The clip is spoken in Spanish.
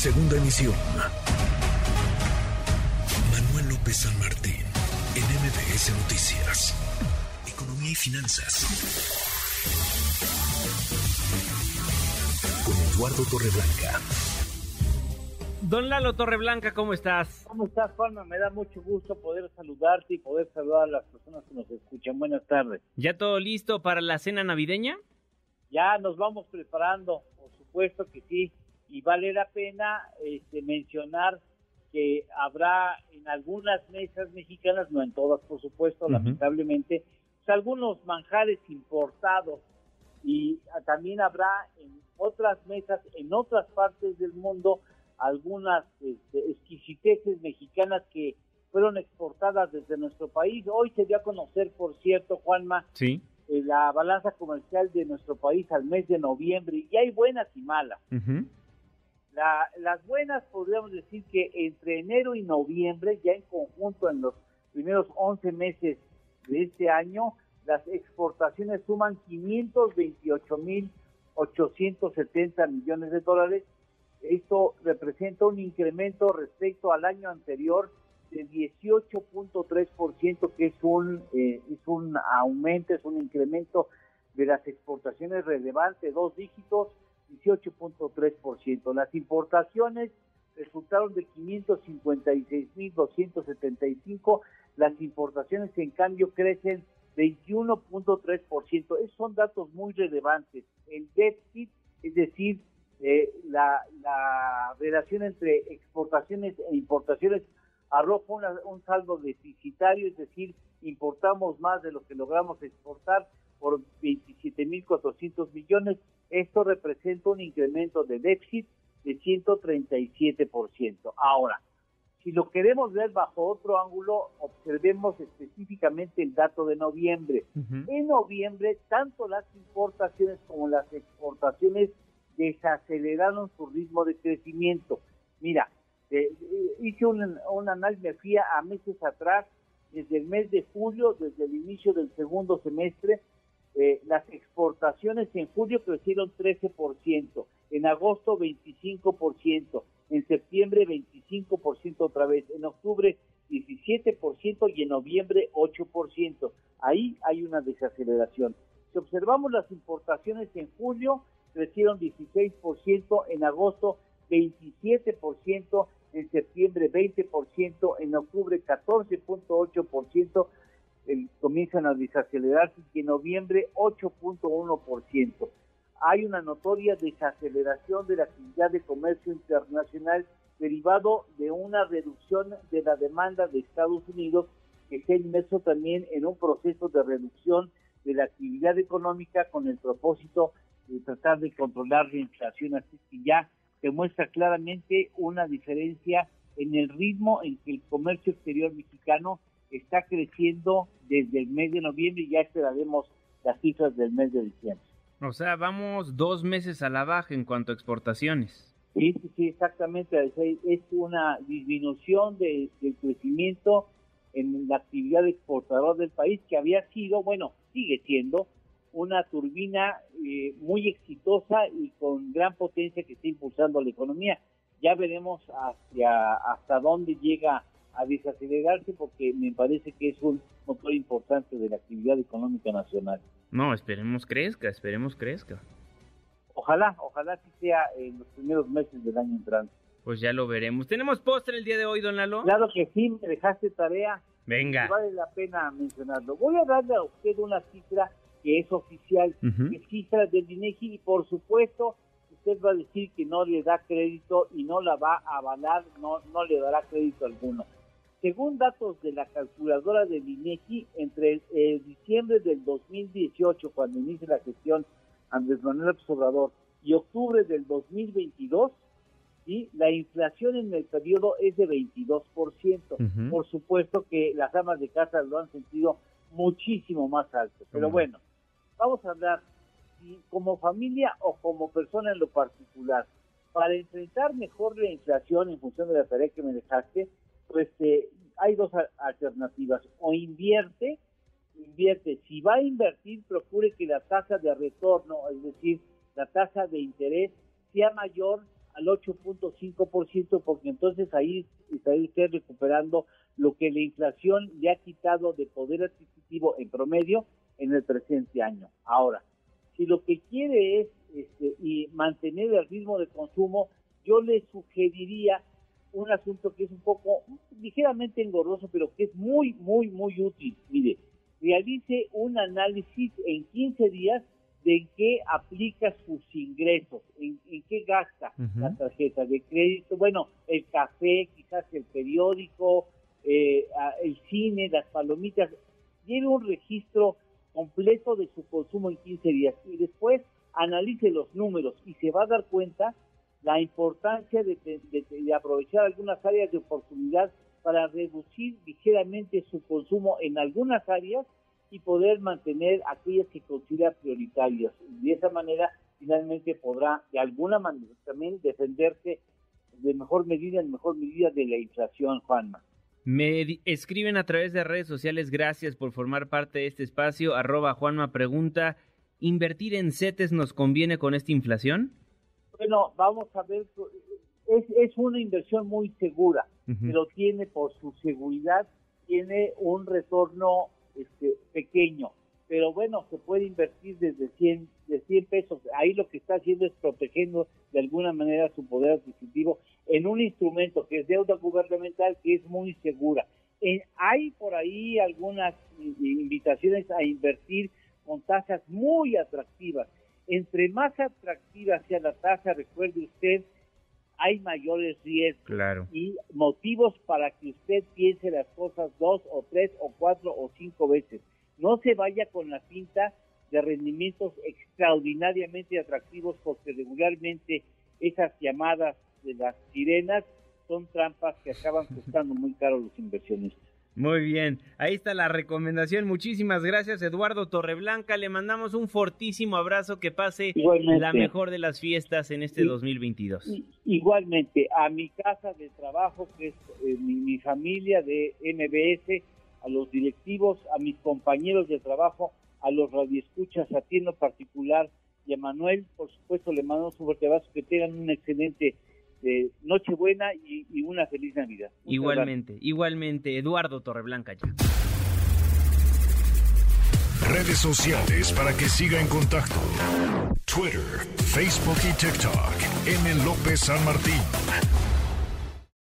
Segunda emisión. Manuel López San Martín, en MBS Noticias. Economía y finanzas. Con Eduardo Torreblanca. Don Lalo Torreblanca, ¿cómo estás? ¿Cómo estás, Juanma? Me da mucho gusto poder saludarte y poder saludar a las personas que nos escuchan. Buenas tardes. ¿Ya todo listo para la cena navideña? Ya nos vamos preparando, por supuesto que sí. Y vale la pena mencionar que habrá en algunas mesas mexicanas, no en todas, por supuesto, lamentablemente, pues, algunos manjares importados. Y también habrá en otras mesas, en otras partes del mundo, algunas exquisiteces mexicanas que fueron exportadas desde nuestro país. Hoy se dio a conocer, por cierto, Juanma, sí, la balanza comercial de nuestro país al mes de noviembre, y hay buenas y malas. Las buenas, podríamos decir que entre enero y noviembre, ya en conjunto en los primeros 11 meses de este año, las exportaciones suman 528.870 millones de dólares. Esto representa un incremento respecto al año anterior de 18.3%, que es un aumento, es un incremento de las exportaciones relevante, dos dígitos, 18.3%. Las importaciones resultaron de 556.275, las importaciones en cambio crecen 21.3%. Esos son datos muy relevantes. El déficit, es decir, la relación entre exportaciones e importaciones, arroja un saldo deficitario, es decir, importamos más de lo que logramos exportar por 27.400 millones. Esto representa un incremento de déficit de 137%. Ahora, si lo queremos ver bajo otro ángulo, observemos específicamente el dato de noviembre. En noviembre, tanto las importaciones como las exportaciones desaceleraron su ritmo de crecimiento. Mira, hice un análisis, me fui a meses atrás, desde el mes de julio, desde el inicio del segundo semestre. Las exportaciones en julio crecieron 13%, en agosto 25%, en septiembre 25% otra vez, en octubre 17% y en noviembre 8%. Ahí hay una desaceleración. Si observamos las importaciones en julio, crecieron 16%, en agosto 27%, en septiembre 20%, en octubre 14.8%, comienzan a desacelerarse, y en noviembre 8.1%. Hay una notoria desaceleración de la actividad de comercio internacional derivado de una reducción de la demanda de Estados Unidos, que se ha inmerso también en un proceso de reducción de la actividad económica con el propósito de tratar de controlar la inflación. Así que ya se muestra claramente una diferencia en el ritmo en que el comercio exterior mexicano está creciendo desde el mes de noviembre, y ya esperaremos las cifras del mes de diciembre. O sea, vamos 2 meses a la baja en cuanto a exportaciones. Sí, exactamente. Es una disminución del crecimiento en la actividad exportadora del país, que había sido, bueno, sigue siendo una turbina muy exitosa y con gran potencia que está impulsando la economía. Ya veremos hasta dónde llega a desacelerarse, porque me parece que es un motor importante de la actividad económica nacional. No, esperemos crezca. Ojalá que sea en los primeros meses del año entrante. Pues ya lo veremos. ¿Tenemos postre el día de hoy, don Lalo? Claro que sí, me dejaste tarea. Venga. Y vale la pena mencionarlo. Voy a darle a usted una cifra que es oficial, que es cifra del INEGI, y por supuesto usted va a decir que no le da crédito y no la va a avalar, no le dará crédito alguno. Según datos de la calculadora del INEGI, entre diciembre del 2018, cuando inicia la gestión Andrés Manuel Obrador, y octubre del 2022, ¿sí?, la inflación en el periodo es de 22%. Por supuesto que las amas de casa lo han sentido muchísimo más alto. Pero bueno, vamos a hablar como familia o como persona en lo particular. Para enfrentar mejor la inflación en función de la tarea que me dejaste, pues hay dos alternativas. O invierte. Si va a invertir, procure que la tasa de retorno, es decir, la tasa de interés, sea mayor al 8.5%, porque entonces ahí estaría usted recuperando lo que la inflación le ha quitado de poder adquisitivo en promedio en el presente año. Ahora, si lo que quiere es y mantener el ritmo de consumo, yo le sugeriría un asunto que es un poco ligeramente engorroso, pero que es muy, muy, muy útil. Mire, realice un análisis en 15 días de en qué aplica sus ingresos, en qué gasta la tarjeta de crédito, bueno, el café, quizás el periódico, el cine, las palomitas. Lleve un registro completo de su consumo en 15 días y después analice los números y se va a dar cuenta la importancia de aprovechar algunas áreas de oportunidad para reducir ligeramente su consumo en algunas áreas y poder mantener aquellas que considera prioritarias. De esa manera, finalmente podrá, de alguna manera, también defenderse en mejor medida de la inflación, Juanma. Me escriben a través de redes sociales, gracias por formar parte de este espacio, @Juanma pregunta, ¿invertir en CETES nos conviene con esta inflación? Bueno, vamos a ver, es una inversión muy segura, pero tiene por su seguridad, tiene un retorno pequeño, pero bueno, se puede invertir desde 100 pesos. Ahí lo que está haciendo es protegiendo de alguna manera su poder adquisitivo en un instrumento que es deuda gubernamental, que es muy segura. Hay por ahí algunas invitaciones a invertir con tasas muy atractivas. Entre más atractiva sea la tasa, recuerde usted, hay mayores riesgos, claro, y motivos para que usted piense las cosas 2 o 3 o 4 o 5 veces. No se vaya con la pinta de rendimientos extraordinariamente atractivos, porque regularmente esas llamadas de las sirenas son trampas que acaban costando muy caro los inversionistas. Muy bien, ahí está la recomendación. Muchísimas gracias, Eduardo Torreblanca. Le mandamos un fortísimo abrazo, que pase igualmente la mejor de las fiestas en este 2022. Igualmente, a mi casa de trabajo, que es mi familia de MBS, a los directivos, a mis compañeros de trabajo, a los radioescuchas, a ti en lo particular, y a Manuel, por supuesto, le mandamos un fuerte abrazo, que tengan un excelente Nochebuena y una feliz Navidad. Muchas gracias. Igualmente, Eduardo Torreblanca. Ya. Redes sociales para que siga en contacto: Twitter, Facebook y TikTok. M. López San Martín.